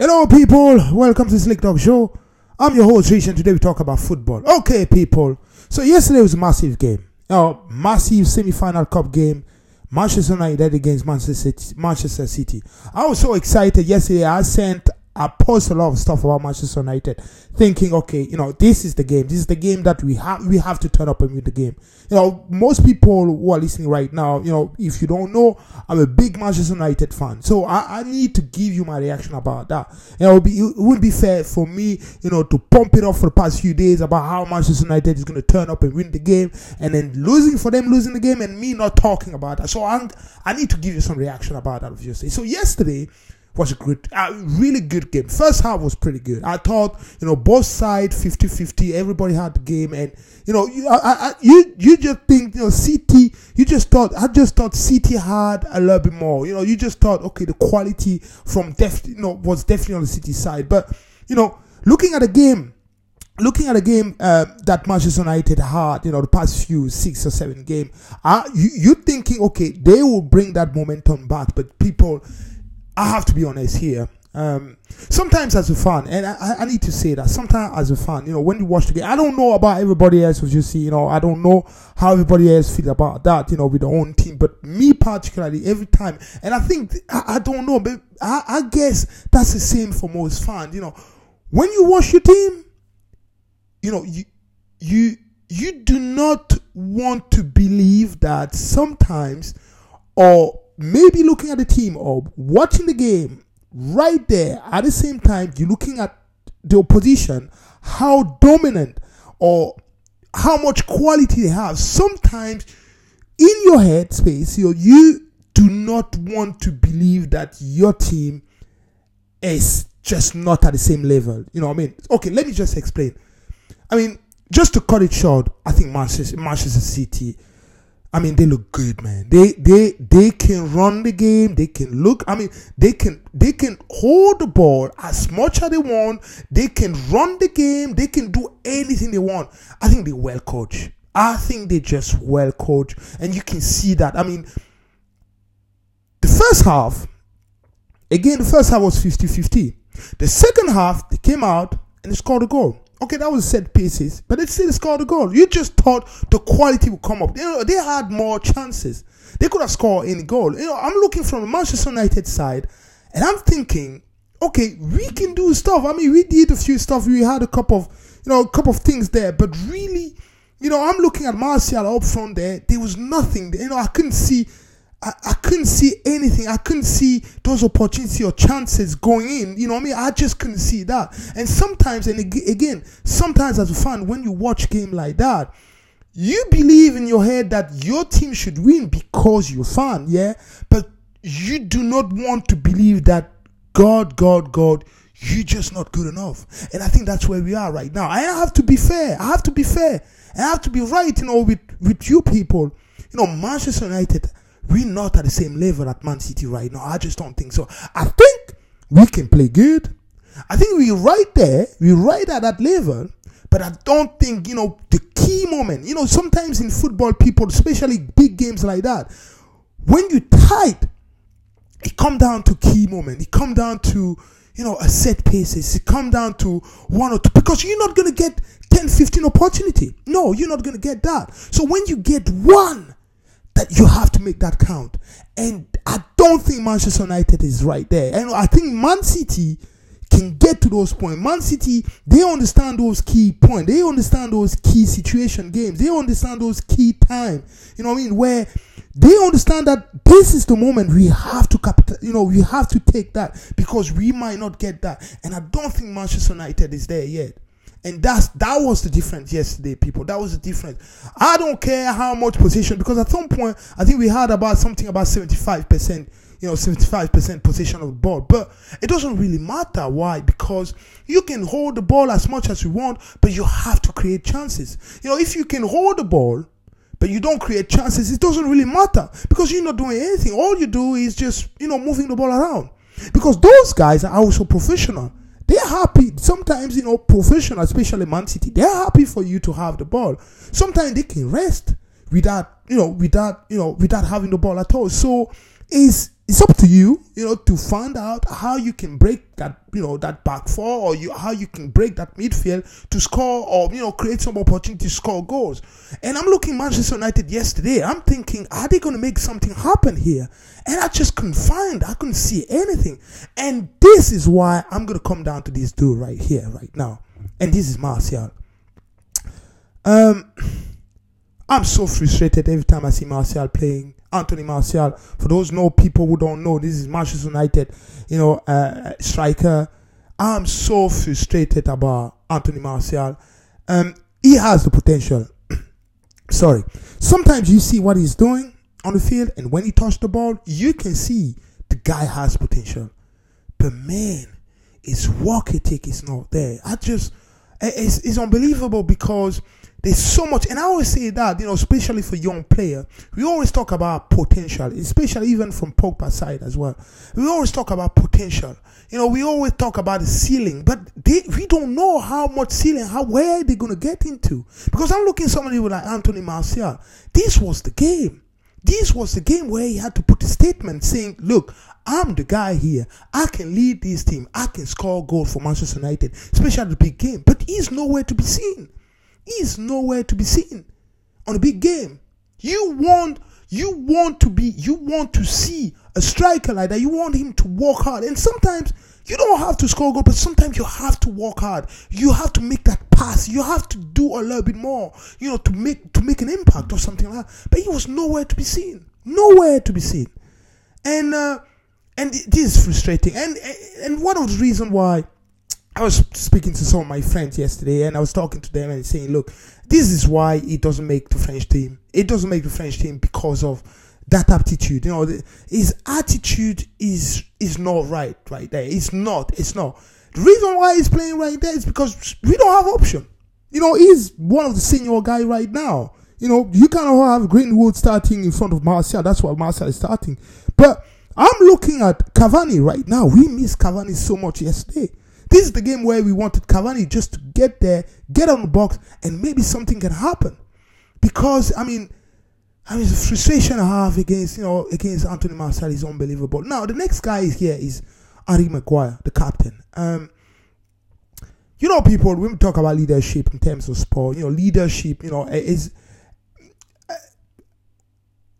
Hello people, welcome to the Slick Talk Show. I'm your host Rich and today we talk about football. Okay people, so yesterday was a massive game. Massive semi-final cup game. Manchester United against Manchester City. I was so excited yesterday. I sent a post a lot of stuff about Manchester United, thinking, okay, you know, this is the game. This is the game that we have to turn up and win the game. You know, most people who are listening right now, you know, if you don't know, I'm a big Manchester United fan, so I need to give you my reaction about that. You know, it wouldn't be fair for me, you know, to pump it up for the past few days about how Manchester United is going to turn up and win the game, and then losing the game, and me not talking about that. So I need to give you some reaction about that, obviously. So yesterday was a really good game. First half was pretty good. I thought, you know, both sides 50-50. Everybody had the game, and you know, I just thought City had a little bit more. You know, you just thought, okay, the quality from was definitely on the City side. But you know, looking at a game that Manchester United had, you know, the past few 6 or 7 games, you're thinking, okay, they will bring that momentum back, but people. I have to be honest here. Sometimes as a fan, and I need to say that, sometimes as a fan, you know, when you watch the game, I don't know about everybody else, as you see, you know, I don't know how everybody else feel about that, you know, with their own team, but me particularly, every time, and I think, I don't know, but I guess that's the same for most fans, you know, when you watch your team, you know, you do not want to believe that sometimes, or maybe looking at the team or watching the game right there at the same time, you're looking at the opposition, how dominant or how much quality they have. Sometimes in your head space, you do not want to believe that your team is just not at the same level. You know what I mean? Okay, let me just explain. I mean, just to cut it short, I think Manchester City, I mean, they look good, man. They can run the game. They can look. I mean, they can hold the ball as much as they want. They can run the game. They can do anything they want. I think they're well coached. I think they're just well coached, and you can see that. I mean, the first half, again, was 50-50. The second half, they came out and they scored a goal. Okay, that was set pieces, but they still scored a goal. You just thought the quality would come up. You know, they had more chances. They could have scored any goal. You know, I'm looking from the Manchester United side, and I'm thinking, okay, we can do stuff. I mean, we did a few stuff. We had a couple of things there, but really, you know, I'm looking at Martial up front there. There was nothing. You know, I couldn't see anything. I couldn't see those opportunities or chances going in. You know what I mean? I just couldn't see that. And sometimes, and again, sometimes as a fan, when you watch game like that, you believe in your head that your team should win because you're a fan, yeah? But you do not want to believe that, God, you're just not good enough. And I think that's where we are right now. I have to be fair. I have to be right, you know, with you people. You know, Manchester United, we're not at the same level at Man City right now. I just don't think so. I think we can play good. I think we're right there. We're right at that level. But I don't think, you know, the key moment, you know, sometimes in football, people, especially big games like that, when you're tight, it comes down to key moment. It comes down to, you know, a set paces. It comes down to 1 or 2. Because you're not going to get 10, 15 opportunity. No, you're not going to get that. So when you get one, that you have to make that count. And I don't think Manchester United is right there. And I think Man City can get to those points. Man City, they understand those key points. They understand those key situation games. They understand those key time. You know what I mean? Where they understand that this is the moment we have to capitalize. You know, we have to take that because we might not get that. And I don't think Manchester United is there yet. And that was the difference yesterday, people. That was the difference. I don't care how much possession, because at some point, I think we had about 75%, you know, 75% possession of the ball. But it doesn't really matter. Why? Because you can hold the ball as much as you want, but you have to create chances. You know, if you can hold the ball, but you don't create chances, it doesn't really matter because you're not doing anything. All you do is just, you know, moving the ball around. Because those guys are also professional. They're happy. Sometimes, you know, professional, especially Man City, they're happy for you to have the ball. Sometimes they can rest without having the ball at all. So it's it's up to you, you know, to find out how you can break that, you know, that back four, or you, how you can break that midfield to score, or, you know, create some opportunity to score goals. And I'm looking at Manchester United yesterday. I'm thinking, are they going to make something happen here? And I just couldn't find. I couldn't see anything. And this is why I'm going to come down to this dude right here, right now. And this is Martial. I'm so frustrated every time I see Martial playing. Anthony Martial, for those people who don't know, this is Manchester United, you know, striker. I'm so frustrated about Anthony Martial. He has the potential. Sometimes you see what he's doing on the field, and when he touched the ball, you can see the guy has potential. But man, his work ethic is not there. It's unbelievable, because there's so much, and I always say that, you know, especially for young player, we always talk about potential, especially even from Pogba's side as well. We always talk about potential. You know, we always talk about the ceiling, but we don't know how much ceiling, where they're going to get into. Because I'm looking at somebody like Anthony Martial. This was the game. This was the game where he had to put a statement saying, look, I'm the guy here. I can lead this team. I can score goals for Manchester United, especially the big game. But he's nowhere to be seen. He's nowhere to be seen on a big game. You want to see a striker like that. You want him to work hard. And sometimes you don't have to score goal, but sometimes you have to work hard. You have to make that pass. You have to do a little bit more, you know, to make an impact or something like that. But he was nowhere to be seen. Nowhere to be seen. And this is frustrating. And one of the reasons why, I was speaking to some of my friends yesterday, and I was talking to them and saying, look, this is why it doesn't make the French team. It doesn't make the French team because of that aptitude. You know, his attitude is not right there. It's not. The reason why he's playing right there is because we don't have option. You know, he's one of the senior guy right now. You know, you cannot have Greenwood starting in front of Martial. That's why Martial is starting. But I'm looking at Cavani right now. We missed Cavani so much yesterday. This is the game where we wanted Cavani just to get there, get on the box, and maybe something can happen. Because, I mean, the frustration I have against Anthony Martial is unbelievable. Now, the next guy here is Harry Maguire, the captain. You know, people, when we talk about leadership in terms of sport, you know, leadership, you know, is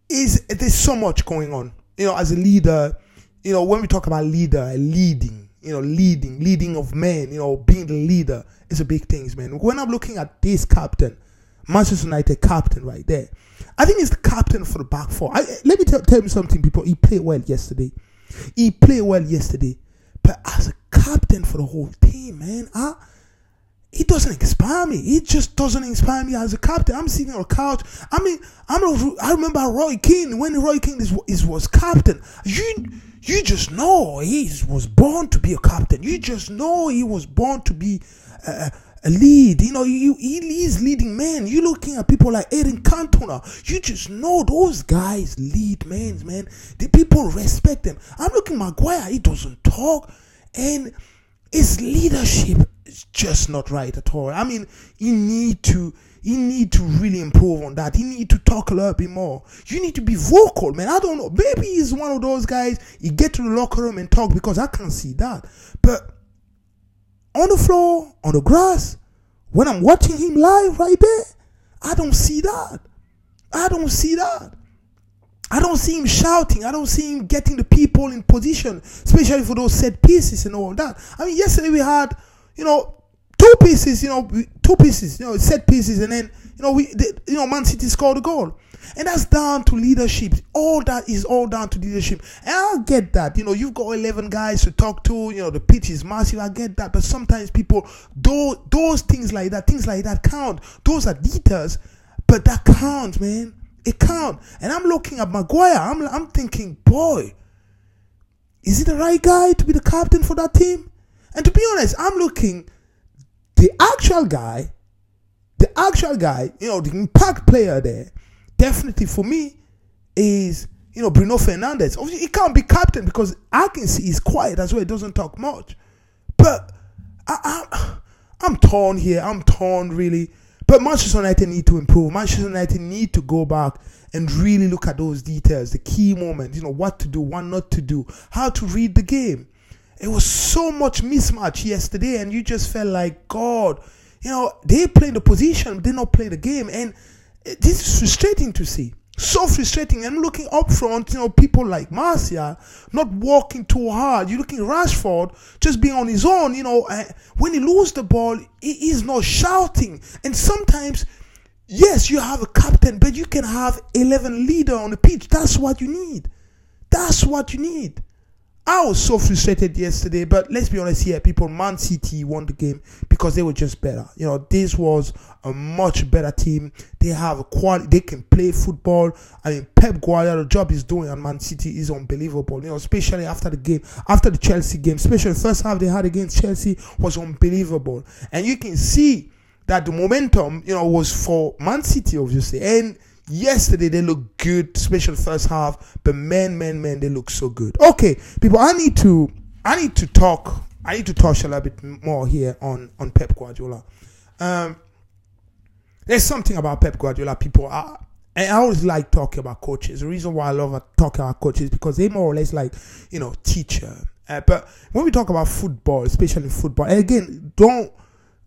there's so much going on. You know, as a leader, you know, when we talk about leading, you know, leading of men, you know, being the leader is a big thing, man. When I'm looking at this captain, Manchester United captain right there, I think he's the captain for the back four. Let me tell you something, people. He played well yesterday. But as a captain for the whole team, man, it doesn't inspire me. It just doesn't inspire me as a captain. I'm sitting on a couch. I remember Roy Keane. When Roy Keane was captain, you just know he was born to be a captain. You just know he was born to be a lead. You know, he is leading men. You're looking at people like Eric Cantona. You just know those guys lead men, man. The people respect them. I'm looking at Maguire. He doesn't talk. And his leadership is just not right at all. I mean, he need to really improve on that. He need to talk a little bit more. You need to be vocal, man. I don't know. Maybe he's one of those guys, he get to the locker room and talk, because I can't see that. But on the floor, on the grass, when I'm watching him live right there, I don't see that. I don't see him shouting. I don't see him getting the people in position, especially for those set pieces and all that. I mean, yesterday we had, you know, two pieces, you know, set pieces, and then, you know, Man City scored a goal. And that's down to leadership. All that is all down to leadership. And I get that. You know, you've got 11 guys to talk to. You know, the pitch is massive. I get that. But sometimes people, those things like that count. Those are details, but that counts, man. It counts. And I'm looking at Maguire. I'm thinking, boy, is he the right guy to be the captain for that team? And to be honest, I'm looking, the actual guy, you know, the impact player there, definitely for me is, you know, Bruno Fernandes. Obviously, he can't be captain because I can see he's quiet as well. He doesn't talk much. But I'm torn here. I'm torn, really. But Manchester United need to improve. Manchester United need to go back and really look at those details, the key moments, you know, what to do, what not to do, how to read the game. It was so much mismatch yesterday, and you just felt like, God, you know, they play the position, they not play the game, and this is frustrating to see. So frustrating. And looking up front, you know, people like Martial not working too hard. You're looking Rashford just being on his own, you know. When he loses the ball, he is not shouting. And sometimes, yes, you have a captain, but you can have 11 leader on the pitch. That's what you need. That's what you need. I was so frustrated yesterday, but let's be honest here, people. Man City won the game because they were just better. You know, this was a much better team. They have a quality. They can play football. I mean, Pep Guardiola, the job he's doing at Man City is unbelievable. You know, especially after the game, after the Chelsea game, especially the first half they had against Chelsea was unbelievable. And you can see that the momentum, you know, was for Man City, obviously. And yesterday, they looked good, especially first half. But man, they look so good. Okay, people, I need to touch a little bit more here on Pep Guardiola. There's something about Pep Guardiola, people. I always like talking about coaches. The reason why I love talking about coaches is because they more or less like, you know, teacher. But when we talk about football, especially football, and again,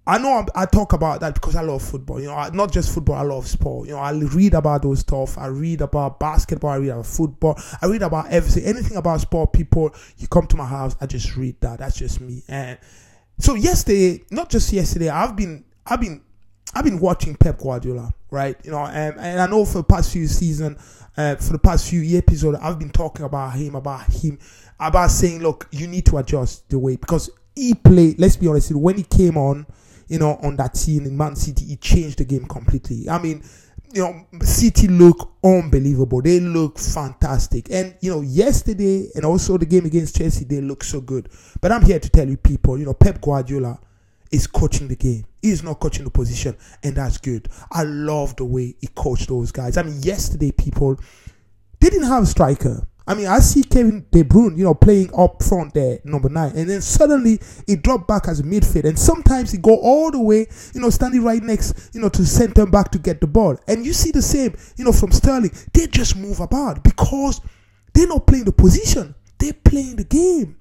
I know I talk about that because I love football. You know, not just football, I love sport. You know, I read about those stuff. I read about basketball. I read about football. I read about everything. Anything about sport, people, you come to my house, I just read that. That's just me. And so yesterday, not just yesterday, I've been watching Pep Guardiola, right? You know, and I know for the past few seasons, for the past few episodes, I've been talking about saying, look, you need to adjust the way, because he played, let's be honest, when he came on, you know, on that team in Man City, he changed the game completely. I mean, you know, City look unbelievable. They look fantastic. And, you know, yesterday and also the game against Chelsea, they look so good. But I'm here to tell you people, you know, Pep Guardiola is coaching the game. He's not coaching the position. And that's good. I love the way he coached those guys. I mean, yesterday, people, they didn't have a striker. I mean, I see Kevin De Bruyne, you know, playing up front there, number 9. And then suddenly, he dropped back as a midfield. And sometimes he go all the way, you know, standing right next, you know, to center back to get the ball. And you see the same, you know, from Sterling. They just move about because they're not playing the position. They're playing the game.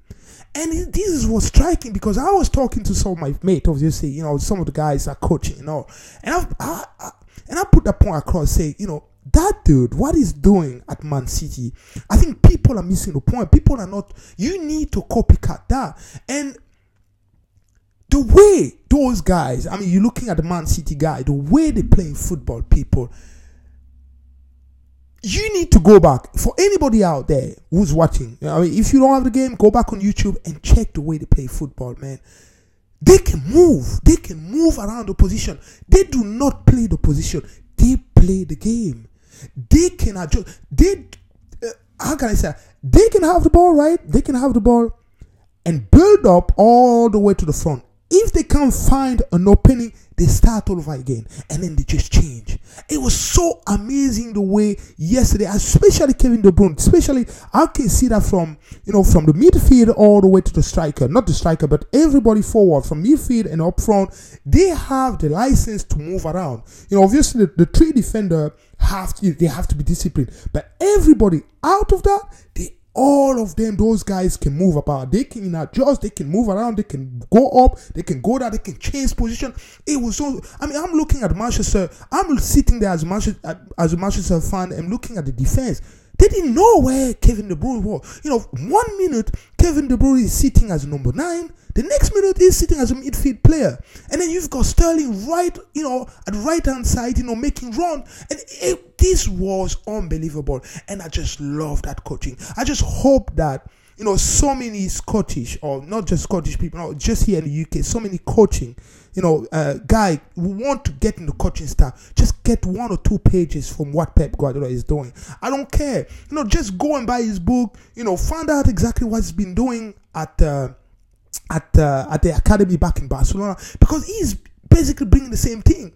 And this is what's striking, because I was talking to some of my mates, obviously, you know, some of the guys are coaching, you know. And I put that point across, saying, you know, that dude, what he's doing at Man City, I think people are missing the point. People are not, you need to copycat that. And the way those guys, I mean, you're looking at the Man City guy, the way they play football, people, you need to go back. For anybody out there who's watching, I mean, if you don't have the game, go back on YouTube and check the way they play football, man. They can move. They can move around the position. They do not play the position. They play the game. They can adjust. How can I say? They can have the ball, right? They can have the ball and build up all the way to the front. If they can't find an opening, they start all over again, and then they just change. It was so amazing the way yesterday, especially Kevin De Bruyne, especially I can see that from, you know, from the midfield all the way to the striker, not the striker, but everybody forward from midfield and up front, they have the license to move around. You know, obviously the three defender have to be disciplined, but everybody out of that, all of them, those guys can move about. They can adjust. They can move around. They can go up. They can go down. They can change position. It was so. I mean, I'm looking at Manchester. I'm sitting there as a Manchester fan. I'm looking at the defense. They didn't know where Kevin De Bruyne was. You know, 1 minute Kevin De Bruyne is sitting as number 9. The next minute he's sitting as a midfield player, and then you've got Sterling right, you know, at the right hand side, you know, making run. And this was unbelievable. And I just love that coaching. I just hope that, you know, so many Scottish, or not just Scottish people, no, just here in the UK, so many coaching, you know, guy who want to get in the coaching staff, just get 1 or 2 pages from what Pep Guardiola is doing. I don't care. You know, just go and buy his book, you know, find out exactly what he's been doing at the academy back in Barcelona, because he's basically bringing the same thing.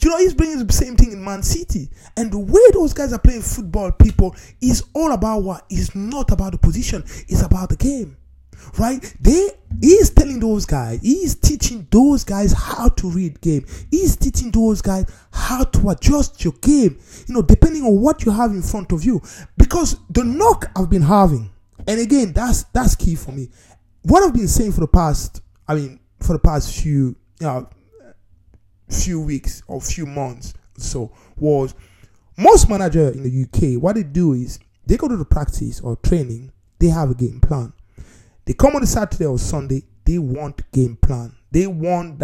You know, he's bringing the same thing in Man City. And the way those guys are playing football, people, is all about what? It's not about the position. It's about the game. right? He's telling those guys, he's teaching those guys how to read game. He's teaching those guys how to adjust your game, depending on what you have in front of you. Because the knock I've been having, and again, that's key for me. What I've been saying for the past few weeks or few months or so was, most managers in the UK, what they do is they go to the practice or training, they have a game plan. They come on a Saturday or Sunday, they want game plan. They want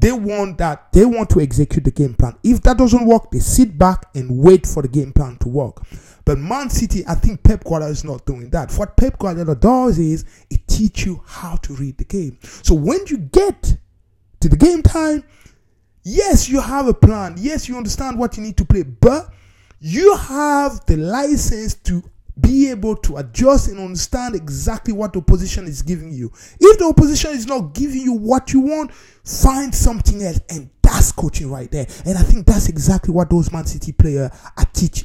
to execute the game plan. If that doesn't work, they sit back and wait for the game plan to work. But Man City, I think Pep Guardiola is not doing that. What Pep Guardiola does is it teaches you how to read the game. So when you get to the game time, yes, you have a plan. Yes, you understand what you need to play, but you have the license to be able to adjust and understand exactly what the opposition is giving you. If the opposition is not giving you what you want, find something else, and that's coaching right there. And I think that's exactly what those Man City players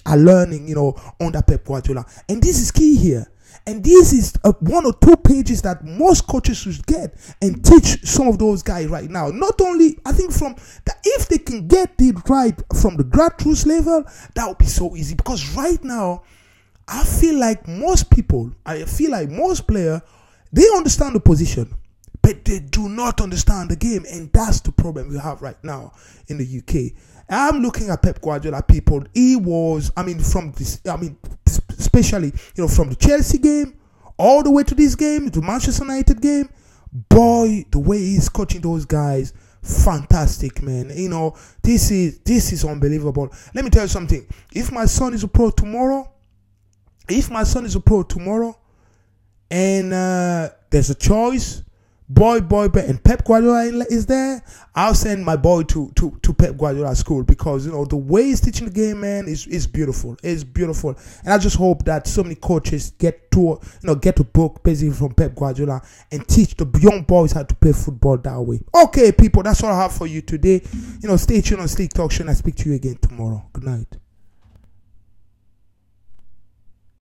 are learning, under Pep Guardiola. And this is key here. And this is 1 or 2 pages that most coaches should get and teach some of those guys right now. Not only, I think if they can get it right from the grassroots level, that would be so easy. Because right now, I feel like most players, they understand the position, but they do not understand the game. And that's the problem we have right now in the UK. I'm looking at Pep Guardiola, people. He was, especially, from the Chelsea game all the way to this game, to Manchester United game. Boy, the way he's coaching those guys, fantastic, man. This is unbelievable. Let me tell you something. If my son is a pro tomorrow, and there's a choice, boy, and Pep Guardiola is there, I'll send my boy to Pep Guardiola school, because the way he's teaching the game, man, is beautiful. It's beautiful, and I just hope that so many coaches get a book basically from Pep Guardiola and teach the young boys how to play football that way. Okay, people, that's all I have for you today. Stay tuned on Slick Talk Show, and I'll speak to you again tomorrow. Good night.